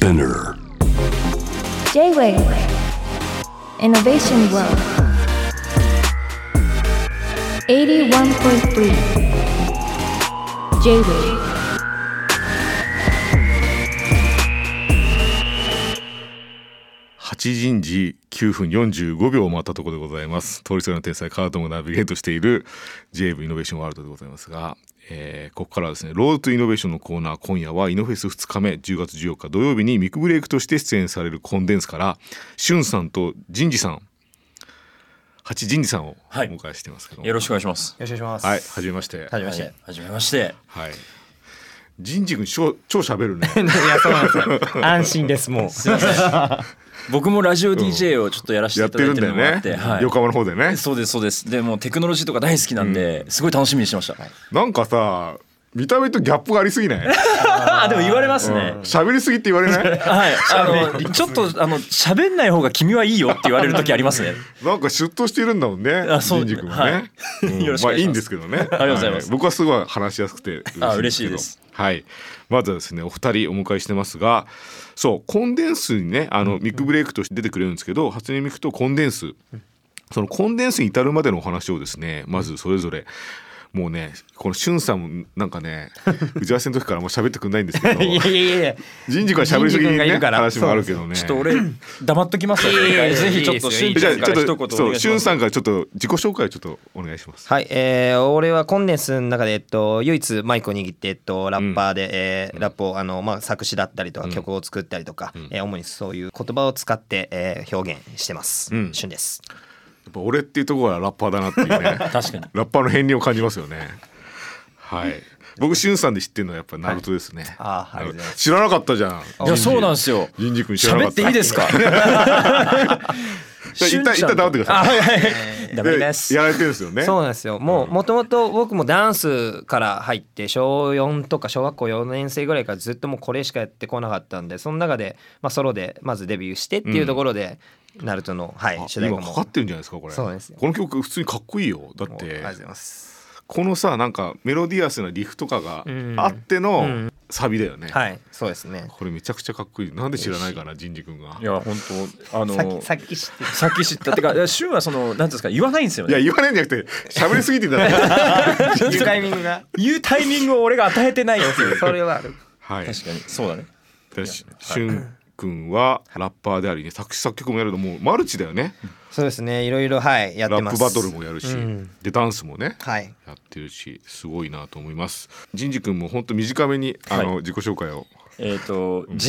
Spinner J-Wave Innovation World 81.3 J-Wave 8時9分45秒を回ったところでございます。通りすがりの天才カードもナビゲートしている J-Wave Innovation World でございますが、ここからはですね、ロードトゥイノベーションのコーナー、今夜はイノフェス2日目10月14日土曜日にミクブレイクとして出演されるコンデンスからシュンさんと仁二さん、八仁二さんをお迎えしてますけども、はい、よろしくお願いします。よろしくお願いします。はい、はじめまして。はじめまして、はい、はじめまして。はい、仁二君超喋るね。いや、そうなんですよ。安心です。もうすいません。僕もラジオ DJ をちょっとやらせていただいてるのもあって、やってるんだよね、はい、横浜の方でね。そうですそうです。でもテクノロジーとか大好きなんで、すごい楽しみにしてました。なんかさ、見た目とギャップがありすぎない？でも言われますね、喋りすぎって言われない？はい、ちょっと喋んない方が君はいいよって言われる時ありますね。なんかシュッとしてるんだもんね、仁二君もね、まあいいんですけどね。ありがとうございます、はい、僕はすごい話しやすくて嬉しいです。はい、まずはですね、お二人お迎えしてますが、そうコンデンスにね、ミクブレイクとして出てくれるんですけど、初音ミクとコンデンス、そのコンデンスに至るまでのお話をですね、まずそれぞれ、もうね、このしゅんさんもなんかね、打ち合わせの時からもう喋ってくんないんですけど、いやいやいや、仁二君は喋りすぎにね、話もあるけどね。ちょっと俺黙っときますよ。ぜひちょっとしゅんさんから一言。そう、しゅんさんからちょっと自己紹介をちょっとお願いします。はい、俺はコンデンスの中で唯一マイクを握ってラッパーで、ラップを作詞だったりとか曲を作ったりとか、主にそういう言葉を使って、表現してます。しゅんです。やっぱ俺っていうところはラッパーだなっていうね。確かにラッパーの片鱗を感じますよね。はい、僕しゅんさんで知ってるのはやっぱナルトですね、はい、知らなかったじゃん。いや、そうなんですよ。仁二君知らなかった。喋っていいですか？一旦黙ってください。はいはい、ダメです。やられてるんですよね。そうなんですよ。もともと僕もダンスから入って、小4とか小学校4年生ぐらいからずっともうこれしかやってこなかったんで、その中で、ソロでまずデビューしてっていうところで、ナルトの、主題歌も今かかってるんじゃないですかこれ。そうですよ。この曲普通にかっこいいよ。だってありがとうございます。このさ、なんかメロディアスなリフとかがあってのサビだよね、はい、そうですね。これめちゃくちゃかっこいい。なんで知らないかな、仁二君が。いや、本当さっき知ったってか、しゅんはそのなんですか、言わないんですよね。いや、言わないんじゃなくて、喋りすぎてた。言うタイミングが、言うタイミングを俺が与えてないよ。それはある。はい、確かにそうだね。しゅん君はラッパーでありね、作詞作曲もやるの、もうマルチだよね。そうですね、いろいろ、やってます。ラップバトルもやるし、でダンスもね、やってるし、すごいなと思います。仁二君も本当短めに自己紹介を。仁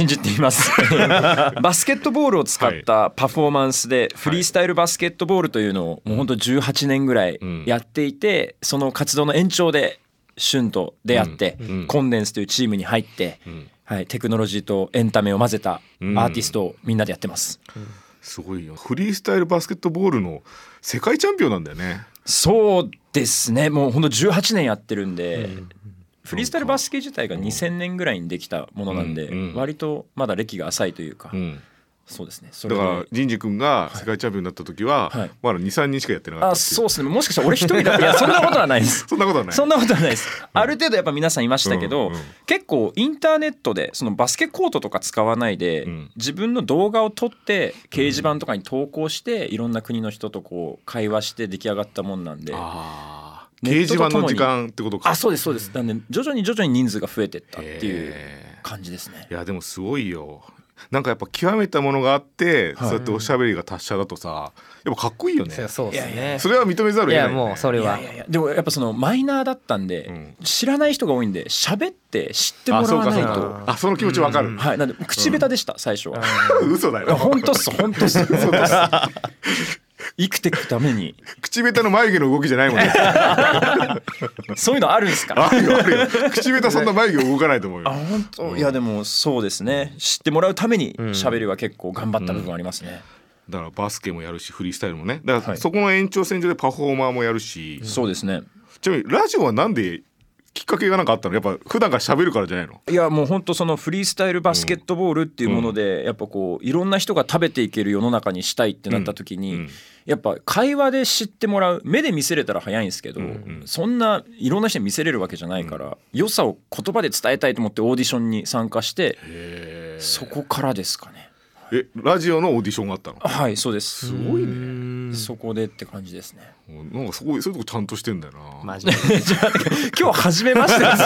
二って言います。バスケットボールを使ったパフォーマンスで、フリースタイルバスケットボールというのをもう本当18年ぐらいやっていて、その活動の延長でシュンと出会って、コンデンスというチームに入って、テクノロジーとエンタメを混ぜたアーティストをみんなでやってます、すごいよ。フリースタイルバスケットボールの世界チャンピオンなんだよね。そうですね、もうほんと18年やってるんで、フリースタイルバスケ自体が2000年ぐらいにできたものなんで、割とまだ歴が浅いというか、そうですね。それだから仁二君が世界チャンピオンになった時は、まだ 2,3 人しかやってなかったっていう。そうですね、もしかしたら俺一人だって。いや、そんなことはないです。そんなことはない、そんなことはないです。ある程度やっぱ皆さんいましたけど、結構インターネットでそのバスケコートとか使わないで、自分の動画を撮って掲示板とかに投稿して、いろんな国の人とこう会話して出来上がったもんなんで。あ、掲示板の時間ってことか。あ、そうですそうです。なんで徐々に人数が増えてったっていう感じですね。いや、でもすごいよ。なんかやっぱ極めたものがあって、そうやっておしゃべりが達者だとさ、やっぱかっこいいよね。そうですね。それは認めざるを得ない。いや、もうそれは。でもやっぱそのマイナーだったんで、知らない人が多いんで、喋って知ってもらわないと。あ、その気持ちわかる。はい。なんで口下手でした最初は。嘘だよ。本当っす本当っす。生きていくために口下手の眉毛の動きじゃないもんね。そういうのあるんですか？あるよあるよ。口下手そんな眉毛動かないと思うよ。あ、本当。いや、でもそうですね、知ってもらうために喋りは結構頑張った部分ありますね、だからバスケもやるし、フリースタイルもね、だからそこの延長線上でパフォーマーもやるし、そうですね。ちなみにラジオはなんできっかけがなんかあったの？やっぱ普段から喋るからじゃないの？いや、もう本当そのフリースタイルバスケットボールっていうもので、やっぱこういろんな人が食べていける世の中にしたいってなった時に、やっぱ会話で知ってもらう、目で見せれたら早いんですけど、そんないろんな人に見せれるわけじゃないから、良さを言葉で伝えたいと思ってオーディションに参加して、そこからですかね。ラジオのオーディションがあったの？はい、そうです。すごいね。そこでって感じですね。なんかそういうとこちゃんとしてんだよな。マジで今日初めましてです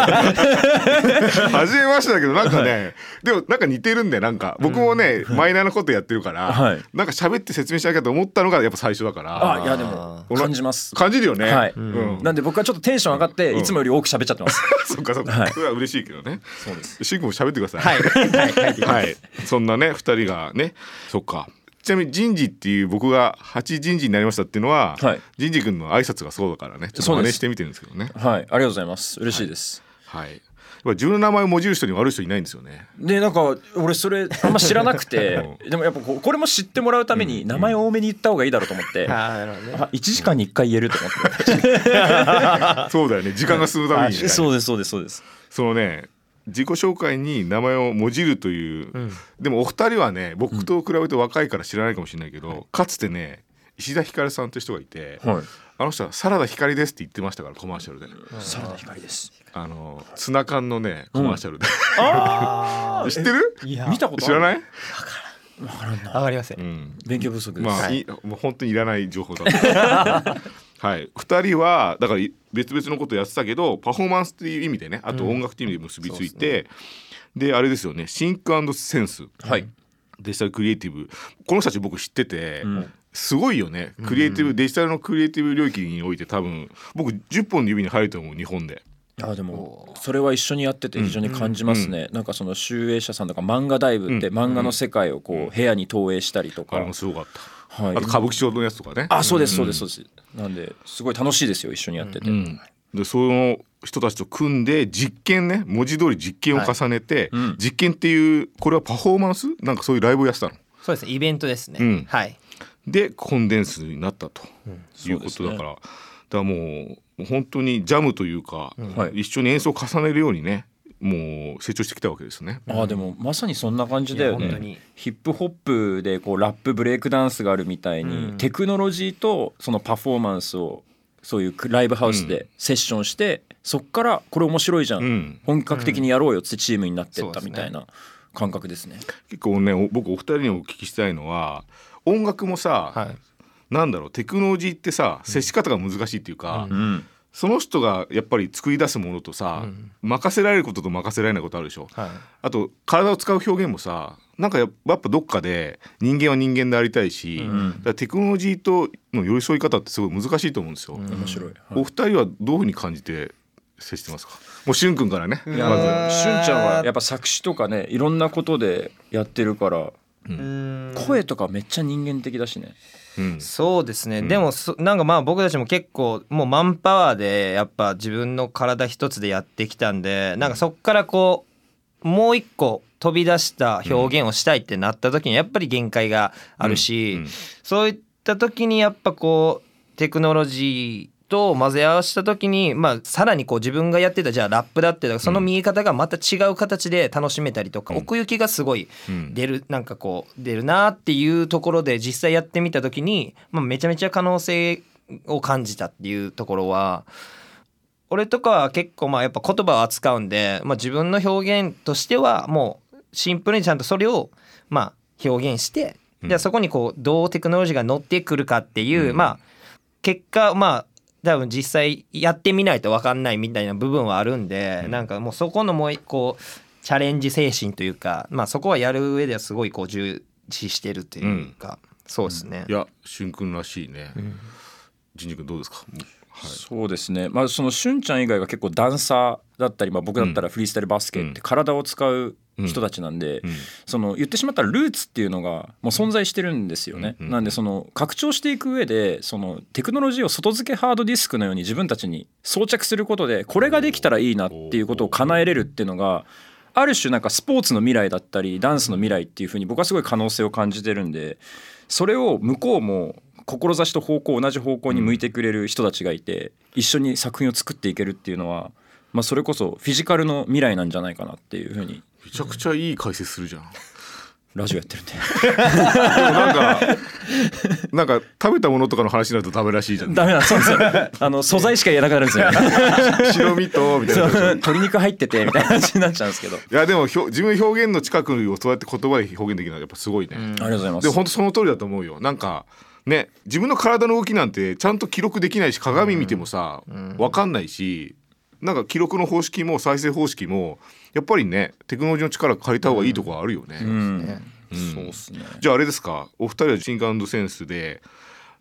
よ初めましてだけどなんかね、はい、でもなんか似てるんで、なんか僕もね、マイナーなことやってるから、はい、なんか喋って説明しなきゃと思ったのがやっぱ最初だから。あ、いやでも感じます。感じるよね、はい、うん、なんで僕はちょっとテンション上がって、うん、いつもより多く喋っちゃってますそっかそっか、はい、それは嬉しいけどね。そうです。シン君も喋ってください。はい、はい、そんなね2人がね。そっか。ちなみに人事っていう、僕が8人事になりましたっていうのは、はい、人事君の挨拶がそうだからね、ちょっと真似してみてるんですけどね。はい、ありがとうございます。嬉しいです。はい、はい、自分の名前をもじる人に悪い人いないんですよね。でなんか俺それあんま知らなくてでもやっぱこれも知ってもらうために名前多めに言った方がいいだろうと思って、うん、1時間に1回言えると思ってそうだよね、時間が進むために、ね、そうですそうですそうです。そのね、自己紹介に名前をもじるという、うん、でもお二人はね、僕と比べて若いから知らないかもしれないけど、うん、かつてね石田ひかるさんという人がいて、はい、あの人はサラダひかりですって言ってましたから、コマーシャルで。サラダひかりです。あのツナ缶のねコマーシャルで、うん、あ知ってる？いや見たことある。知らない？わかりません、うん、勉強不足です。まあ、はい、もう本当にいらない情報だったはい、2人はだから別々のことやってたけど、パフォーマンスっていう意味でね、あと音楽っていう意味で結びついて、うん、であれですよね、シンク&センス、はい、デジタルクリエイティブ、この人たち僕知ってて、うん、すごいよね。クリエイティブ、うん、デジタルのクリエイティブ領域において多分僕10本の指に入ると思う、日本で。あ、でもそれは一緒にやってて非常に感じますね、うんうん、なんかその集英社さんとか漫画ダイブって漫画の世界をこう部屋に投影したりとか、あれもすごかった。はい、あと歌舞伎町のやつとかね。あ、そうですそうですそうです、うん、なんですごい楽しいですよ、一緒にやってて、うん、でその人たちと組んで実験ね、文字通り実験を重ねて、はい、うん、実験っていう、これはパフォーマンスなんかそういうライブをやってたの？そうですね、イベントですね、うん、はい。でコンデンスになったということだから、うん、ね、だからもう本当にジャムというか、うん、一緒に演奏を重ねるようにね、もう成長してきたわけですね。あ、でもまさにそんな感じだよね。本当にヒップホップでこうラップ、ブレイクダンスがあるみたいに、うん、テクノロジーとそのパフォーマンスをそういうライブハウスでセッションして、うん、そっからこれ面白いじゃん、うん、本格的にやろうよってチームになってったみたいな感覚ですね。結構ね、僕お二人にお聞きしたいのは、音楽もさ、はい、なんだろう、テクノロジーってさ、接し方が難しいっていうか、うんうん、その人がやっぱり作り出すものとさ、うん、任せられることと任せられないことあるでしょ、はい、あと体を使う表現もさ、なんかやっぱどっかで人間は人間でありたいし、うん、だからテクノロジーとの寄り添い方ってすごい難しいと思うんですよ、うん、面白い、はい、お二人はどういうふうに感じて接してますか？もうしゅんくんからね。いや、まずしゅんちゃんはやっぱ作詞とかね、いろんなことでやってるから、うん、声とかめっちゃ人間的だしね。うん、そうですね、うん、でもなんかまあ僕たちも結構もうマンパワーでやっぱ自分の体一つでやってきたんで、なんかそっからこうもう一個飛び出した表現をしたいってなった時にやっぱり限界があるし、うんうんうん、そういった時にやっぱこうテクノロジーと混ぜ合わせた時に、まあ、さらにこう自分がやってたじゃあラップだって、その見え方がまた違う形で楽しめたりとか、うん、奥行きがすごい出る、うん、なんかこう出るなっていうところで実際やってみた時に、まあ、めちゃめちゃ可能性を感じたっていうところは、俺とかは結構まあやっぱ言葉を扱うんで、まあ、自分の表現としてはもうシンプルにちゃんとそれをまあ表現して、うん、でそこにこうどうテクノロジーが乗ってくるかっていう、うん、まあ結果まあ多分実際やってみないと分かんないみたいな部分はあるんで、うん、なんかもうそこのもうこうチャレンジ精神というか、まあ、そこはやる上ではすごいこう重視してるというか、うん、そうですね。いや、しゅんくんらしいね。じんじくんどうですか？はい、そうですね、まあ、そのしゅんちゃん以外が結構ダンサーだったり、まあ、僕だったらフリースタイルバスケって体を使う人たちなんで、うんうん、その言ってしまったらルーツっていうのがもう存在してるんですよね、うんうん、なんでその拡張していく上でそのテクノロジーを外付けハードディスクのように自分たちに装着することでこれができたらいいなっていうことを叶えれるっていうのがある種なんかスポーツの未来だったりダンスの未来っていう風に僕はすごい可能性を感じてるんで、それを向こうも志と方向同じ方向に向いてくれる人たちがいて、一緒に作品を作っていけるっていうのは、まあ、それこそフィジカルの未来なんじゃないかなっていうふうに。めちゃくちゃいい解説するじゃんラジオやってるんでなんか食べたものとかの話になるとダメらしいじゃん。ダメなんですよ。あの素材しか言えなくなるんですよ白身とみたいな鶏肉入っててみたいな話になっちゃうんですけどいやでも自分表現の近くをそうやって言葉で表現できるのはやっぱすごいね。ありがとうございます。でも本当その通りだと思うよ。なんかね、自分の体の動きなんてちゃんと記録できないし、鏡見てもさ、分かんないし、なんか記録の方式も再生方式もやっぱりね、テクノロジーの力借りた方がいいとこはあるよね。そうですね。じゃああれですか、お二人はシンク&センスで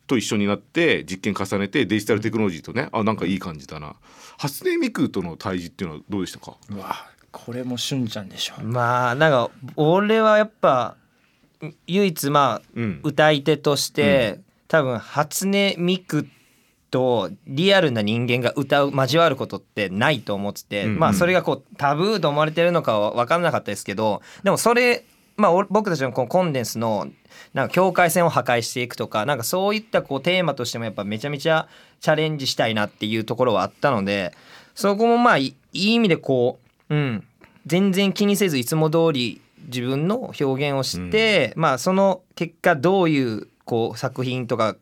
と一緒になって実験重ねてデジタルテクノロジーとね、あ、なんかいい感じだな。初音ミクとの対峙っていうのはどうでしたか？うわ、これもしゅんちゃんでしょ。まあなんか俺はやっぱ唯一まあ歌い手として、多分初音ミクとリアルな人間が歌う交わることってないと思ってて、まあそれがこうタブーと思われてるのかは分からなかったですけど、でもそれまあ僕たちのこのコンデンスのなんか境界線を破壊していくとか、なんかそういったこうテーマとしてもやっぱめちゃめちゃチャレンジしたいなっていうところはあったので、そこもまあいい意味でこう、全然気にせずいつも通り自分の表現をして、まあその結果どういうこう作品とか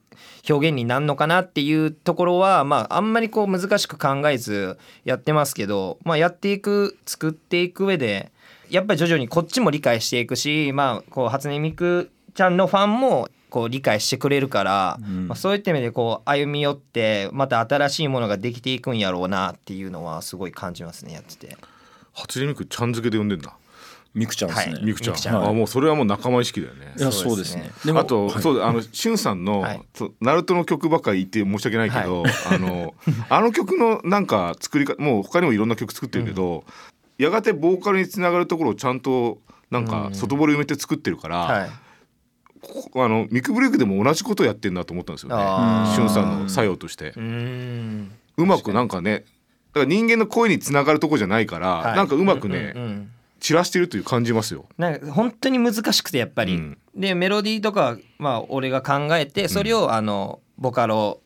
表現になるのかなっていうところは、まああんまりこう難しく考えずやってますけど、まあやっていく、作っていく上でやっぱり徐々にこっちも理解していくし、まあこう初音ミクちゃんのファンもこう理解してくれるから、まあそういった意味でこう歩み寄ってまた新しいものができていくんやろうなっていうのはすごい感じますね、やってて。初音ミクちゃん付けで呼んでんだ。ミクちゃんですね。ミクちゃん。あ、もうそれはもう仲間意識だよね。いや、そうですね。でもあと、そう、あのしゅんさんのナルトの曲ばっかり言って申し訳ないけど、あの曲のなんか作り方、もう他にもいろんな曲作ってるけど、やがてボーカルにつながるところをちゃんとなんか外堀埋めて作ってるから、あのミクブレイクでも同じことをやってるなと思ったんですよね。しゅんさんの作用としてうまくなんかね、だから人間の声につながるとこじゃないから、なんかうまくね、散らしてるという感じますよ。なんか本当に難しくてやっぱり、でメロディーとかまあ俺が考えて、それをあのボカロ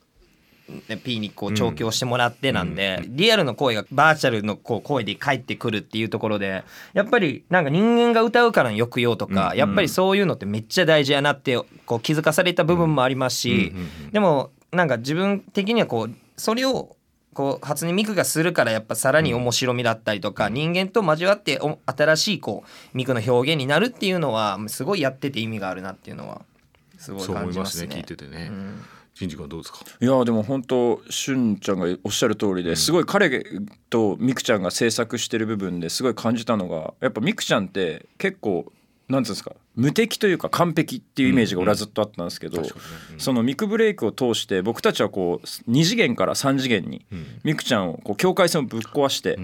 P にこう調教してもらってなんで、リアルの声がバーチャルのこう声で返ってくるっていうところで、やっぱりなんか人間が歌うからの抑揚とか、やっぱりそういうのってめっちゃ大事やなってこう気づかされた部分もありますし、でもなんか自分的にはこうそれをこう初音ミクがするから、やっぱさらに面白みだったりとか、人間と交わって新しいこうミクの表現になるっていうのはすごいやってて意味があるなっていうのはすごい感じますね。そう思いますね、聞いててね。新次君はどうですか？いやでも本当しゅんちゃんがおっしゃる通りで、すごい彼とミクちゃんが制作してる部分ですごい感じたのが、やっぱミクちゃんって結構なんていうんですか、無敵というか完璧っていうイメージが俺はずっとあったんですけど、そのミクブレイクを通して僕たちはこう2次元から3次元にミクちゃんをこう境界線をぶっ壊して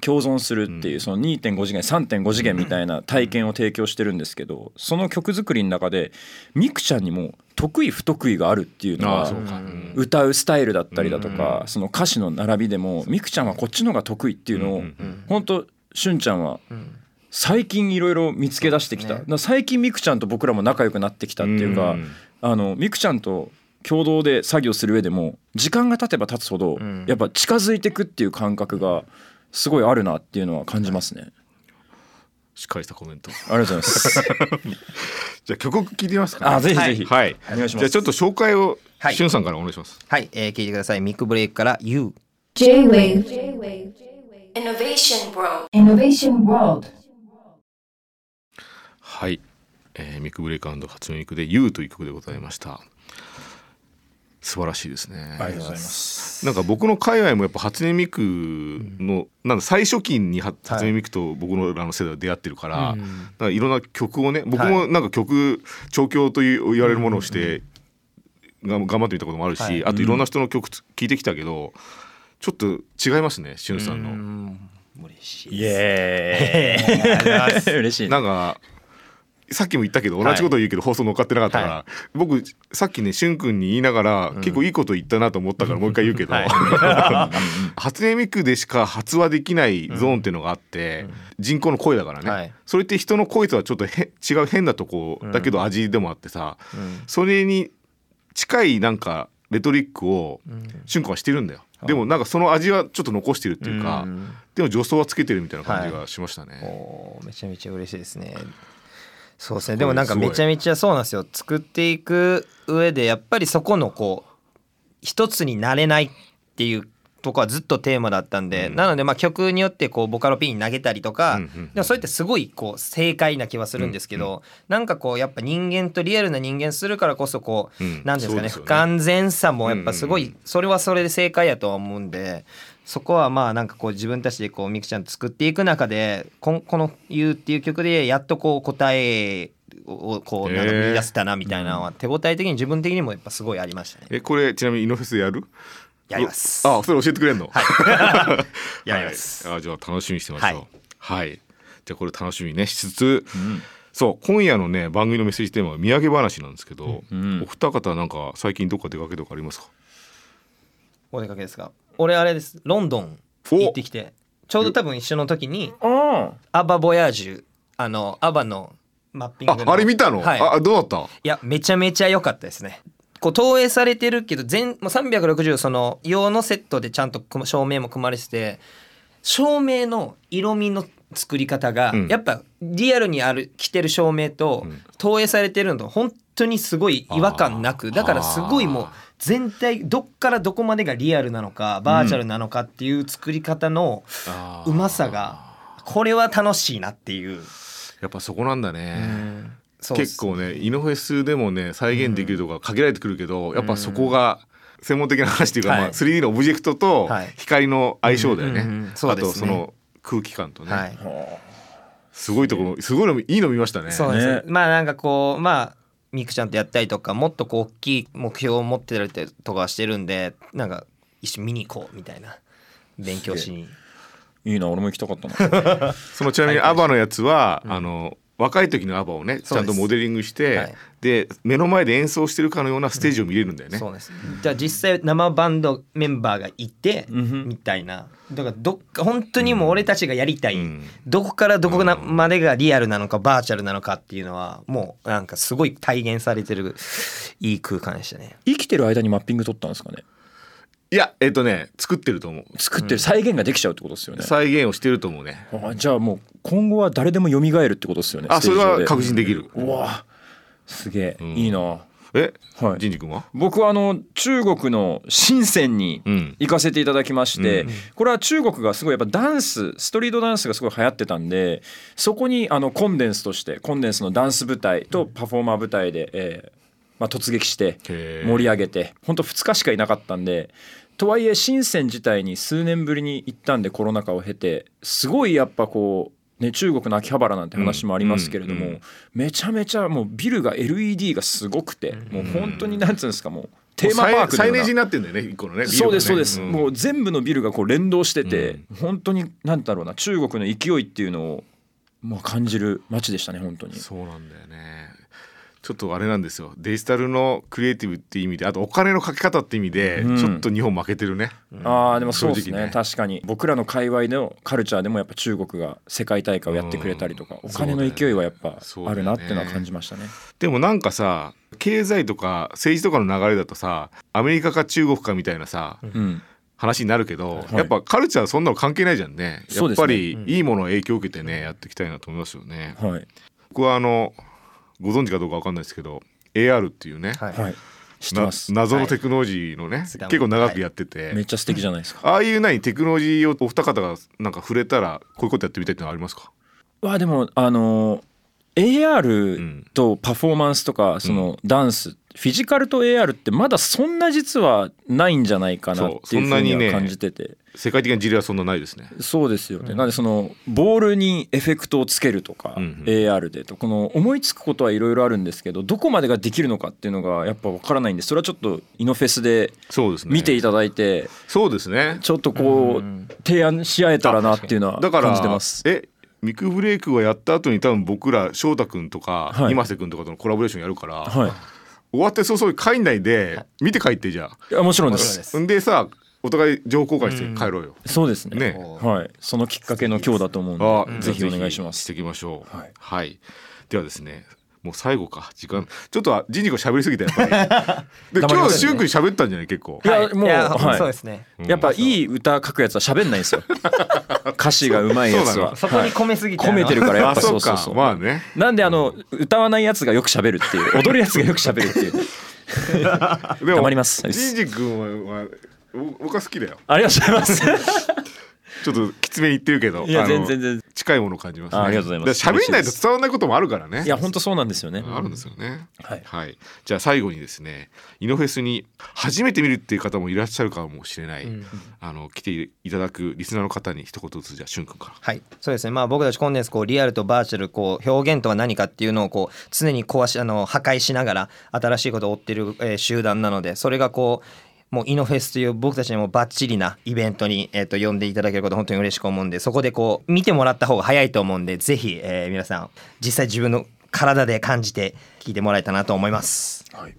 共存するっていう、その 2.5 次元 3.5 次元みたいな体験を提供してるんですけど、その曲作りの中でミクちゃんにも得意不得意があるっていうのは、歌うスタイルだったりだとか、その歌詞の並びでもミクちゃんはこっちのが得意っていうのを、本当しゅんちゃんは最近いろいろ見つけ出してきた、ね、最近ミクちゃんと僕らも仲良くなってきたっていうか、あのミクちゃんと共同で作業する上でも時間が経てば経つほど、やっぱ近づいてくっていう感覚がすごいあるなっていうのは感じますね。しっかりしたコメントありがとうございますじゃあ曲を聴いてみますかね。あ、ぜひぜひ、はい、お願いします。じゃあちょっと紹介をしゅんさんからお願いします。はい、聴いてください。ミクブレイクから You J-Wave Innovation World Innovation World。はい、ミクブレイク&初音ミクで You という曲でございました。素晴らしいですね。ありがとうございます。なんか僕の界隈もやっぱ初音ミクの、なんか最初期に初音ミクと僕のらの世代は出会ってるから、なんかいろんな曲をね、僕もなんか曲調教という言われるものをして頑張ってみたこともあるし、あといろんな人の曲聴いてきたけど、ちょっと違いますね、しゅんさんの。嬉しいです。イエーイ嬉しい。なんかさっきも言ったけど、同じこと言うけど放送乗っかってなかったから、僕さっきねしゅん君に言いながら結構いいこと言ったなと思ったから、もう一回言うけど、初音ミクでしか発話できないゾーンっていうのがあって、人工の声だからね、それって人の声とはちょっと違う変なとこだけど味でもあってさ、それに近いなんかレトリックをしゅん君はしてるんだよ。でもなんかその味はちょっと残してるっていうか、でも助走はつけてるみたいな感じがしましたね。お、めちゃめちゃ嬉しいですね。そうですね。でもなんかめちゃめちゃそうなんですよ。作っていく上でやっぱりそこのこう一つになれないっていうとかずっとテーマだったんで、うん、なのでまあ曲によってこうボカロPに投げたりとか、うんうん、でもそういったすごいこう正解な気はするんですけど、うんうん、なんかこうやっぱ人間とリアルな人間するからこそこう、うん、なんですかね、不完全さもやっぱすごい、それはそれで正解やとは思うんで、そこはまあなんかこう自分たちでこうミクちゃんと作っていく中でこの「You」っていう曲でやっとこう答えをこうなんか見出せたなみたいなのは手応え的に自分的にもやっぱすごいありましたね。これちなみにイノフェスやる？やります。あ、それ教えてくれんの？はいやります、はい、あ、じゃあ楽しみにしてましょう。はい、はい、じゃあこれ楽しみねしつつ、うん、そう今夜のね番組のメッセージテーマは土産話なんですけど、うんうん、お二方なんか最近どっか出かけとかありますか？お出かけですか？俺あれです、ロンドン行ってきて、ちょうど多分一緒の時にアバボヤージュ、あのアバのマッピングの あれ見たの、はい、あ、どうだった？いやめちゃめちゃ良かったですね。こう投影されてるけどもう360その用のセットでちゃんと照明も組まれてて、照明の色味の作り方が、うん、やっぱリアルに来てる照明と投影されてるのと本当にすごい違和感なく、だからすごいもう全体どっからどこまでがリアルなのかバーチャルなのかっていう作り方のうまさが、これは楽しいなっていう、やっぱそこなんだね、うん結構ね、イノフェスでもね再現できるとか限られてくるけど、うん、やっぱそこが専門的な話というか、うんまあ、3D のオブジェクトと光の相性だよね、はいうんうんうん、そうですね。あとその空気感とね、はい、すごいところ、すごいのいいの見ましたね。そうですね。まあなんかこうまあミクちゃんとやったりとかもっとこう大きい目標を持ってたりとかしてるんで、なんか一緒見に行こうみたいな、勉強しに。いいな、俺も行きたかったな。そのちなみにアバのやつは、うん、あの若い時のアバをねちゃんとモデリングして、はい、で目の前で演奏してるかのようなステージを見れるんだよね、うん、そうです、うん、じゃあ実際生バンドメンバーがいて、うん、みたいな、だからどっか本当にもう俺たちがやりたい、うん、どこからどこまでがリアルなのか、うん、バーチャルなのかっていうのはもうなんかすごい体現されてるいい空間でしたね。生きてる間にマッピング撮ったんですかね？いや作ってると思う。作ってる、再現ができちゃうってことですよね、うん、再現をしてると思うね。あ、じゃあもう今後は誰でも蘇るってことですよね。あ、それは確信できる、うん、うわすげえ、うん、いいな。はい、ジンジ君は？僕は中国の深センに行かせていただきまして、うん、これは中国がすごいやっぱダンス、ストリートダンスがすごい流行ってたんで、そこにコンデンスとしてコンデンスのダンス部隊とパフォーマー部隊で、まあ、突撃して盛り上げて、本当2日しかいなかったんで、とはいえ深セン自体に数年ぶりに行ったんで、コロナ禍を経てすごいやっぱこう、ね、中国の秋葉原なんて話もありますけれども、うんうん、めちゃめちゃもうビルが LED がすごくて、もう本当になんつうんですか、もうテーマパークのようなサイネージになってるんだよね、1個のね、ビルがね。そうですそうです、うん、もう全部のビルがこう連動してて、うん、本当になんだろうな、中国の勢いっていうのをまあ感じる街でしたね、本当に。そうなんだよね。ちょっとあれなんですよ、デジタルのクリエイティブっていう意味で、あとお金のかけ方っていう意味でちょっと日本負けてるね、うん、ああでもそうです ね確かに僕らの界隈のカルチャーでもやっぱ中国が世界大会をやってくれたりとか、お金の勢いはやっぱあるなっていうのは感じました ね。でもなんかさ、経済とか政治とかの流れだとさ、アメリカか中国かみたいなさ、うん、話になるけど、はい、やっぱカルチャーそんなの関係ないじゃんね。やっぱりいいものを影響を受けてね、やっていきたいなと思いますよね、はい、僕はご存知かどうか分かんないですけど AR っていうね、はい、知ってます、謎のテクノロジーのね、はい、結構長くやってて、はい、めっちゃ素敵じゃないですか。ああいう何テクノロジーをお二方がなんか触れたらこういうことやってみたいってのはありますか？わあ、でもAR とパフォーマンスとか、そのダンス、うん、フィジカルと AR ってまだそんな実はないんじゃないかなっていうふうには感じてて、ね、世界的な事例はそんなないですね。そうですよね、うん、なのでそのボールにエフェクトをつけるとか、うんうん、AR でとこの思いつくことはいろいろあるんですけど、どこまでができるのかっていうのがやっぱ分からないんで、それはちょっとイノフェスで見ていただいて、そうですね、ちょっとこう提案し合えたらなっていうのは感じてます。だからミクブレイクがやった後に多分僕ら翔太くんとか、はい、今瀬くんとかとのコラボレーションやるから、はい、終わって早々帰んないで見て帰って、じゃあ、いやもちろんです。んでさ、お互い情報交換して帰ろうよ。そうです ね、はい、そのきっかけの今日だと思うので、ぜひお願いします。していきましょう、はいはい、ではですね、もう最後か時間ちょっとジンジ君喋りすぎたやっぱりで今日しゅん君喋ったんじゃない結構、はい、いやもういや、はい、そうですね、やっぱいい歌書くやつは喋んないんですよ歌詞がうまいやつは そこに込めすぎて、はい、込めてるからやっぱそうそうそう、まあね、なんで歌わないやつがよく喋るっていう踊るやつがよく喋るっていうでもジンジ君は僕は好きだよ。ありがとうございますちょっときつめに言ってるけど、いや全然近いものを感じますね。ありがとうございます。喋んないと伝わらないこともあるからね。いや本当そうなんですよね。あるんですよね、うん、はい、はい、じゃあ最後にですね、イノフェスに初めて見るっていう方もいらっしゃるかもしれない、うん、来ていただくリスナーの方に一言ずつじゃあしゅんくんから。はい、そうですね、まあ、僕たちコンデンスリアルとバーチャル表現とは何かっていうのを常に破壊しながら新しいことを追ってる、集団なので、それがもうイノフェスという僕たちにもバッチリなイベントに、呼んでいただけること本当に嬉しく思うんで、そこで見てもらった方が早いと思うんで、ぜひ、皆さん実際自分の体で感じて聞いてもらえたなと思います、はい、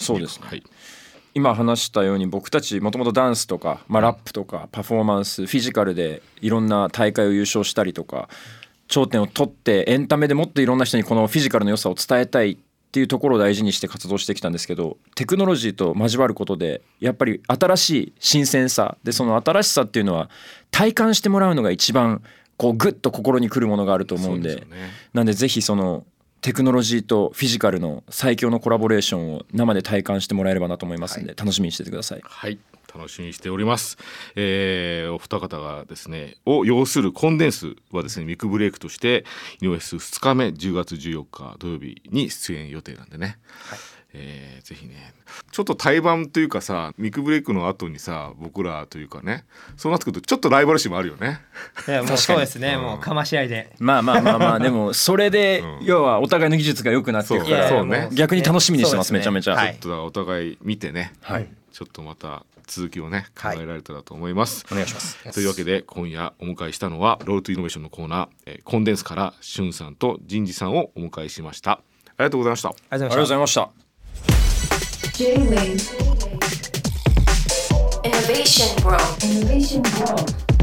そうですね、はい、今話したように僕たちもともとダンスとか、まあ、ラップとかパフォーマンスフィジカルでいろんな大会を優勝したりとか頂点を取ってエンタメでもっといろんな人にこのフィジカルの良さを伝えたいっていうところを大事にして活動してきたんですけど、テクノロジーと交わることでやっぱり新しい新鮮さで、その新しさっていうのは体感してもらうのが一番グッと心にくるものがあると思うん で、ね、なんでぜひそのテクノロジーとフィジカルの最強のコラボレーションを生で体感してもらえればなと思いますので、はい、楽しみにしててください。はい、楽しみにしております、お二方がですねを要するコンデンスはですね、ミクブレイクとしてイノフェス2日目10月14日土曜日に出演予定なんでね、はい、ぜひね、ちょっと対バンというかさ、ミクブレイクの後にさ、僕らというかね、そうなってくるとちょっとライバル視もあるよね。いやもうそうですね、うん、もうかまし合いで、まあでもそれで、うん、要はお互いの技術が良くなっていくから、そうね、逆に楽しみにしてます、ね、めちゃめちゃ、はい、ちょっとお互い見てね、はい、ちょっとまた続きをね考えられたらと思います、はい、お願いします。というわけで今夜お迎えしたのはロールトゥイノベーションのコーナー、コンデンスからしゅんさんとじんじさんをお迎えしました。ありがとうございました。ありがとうございました。 J-Wave Innovation World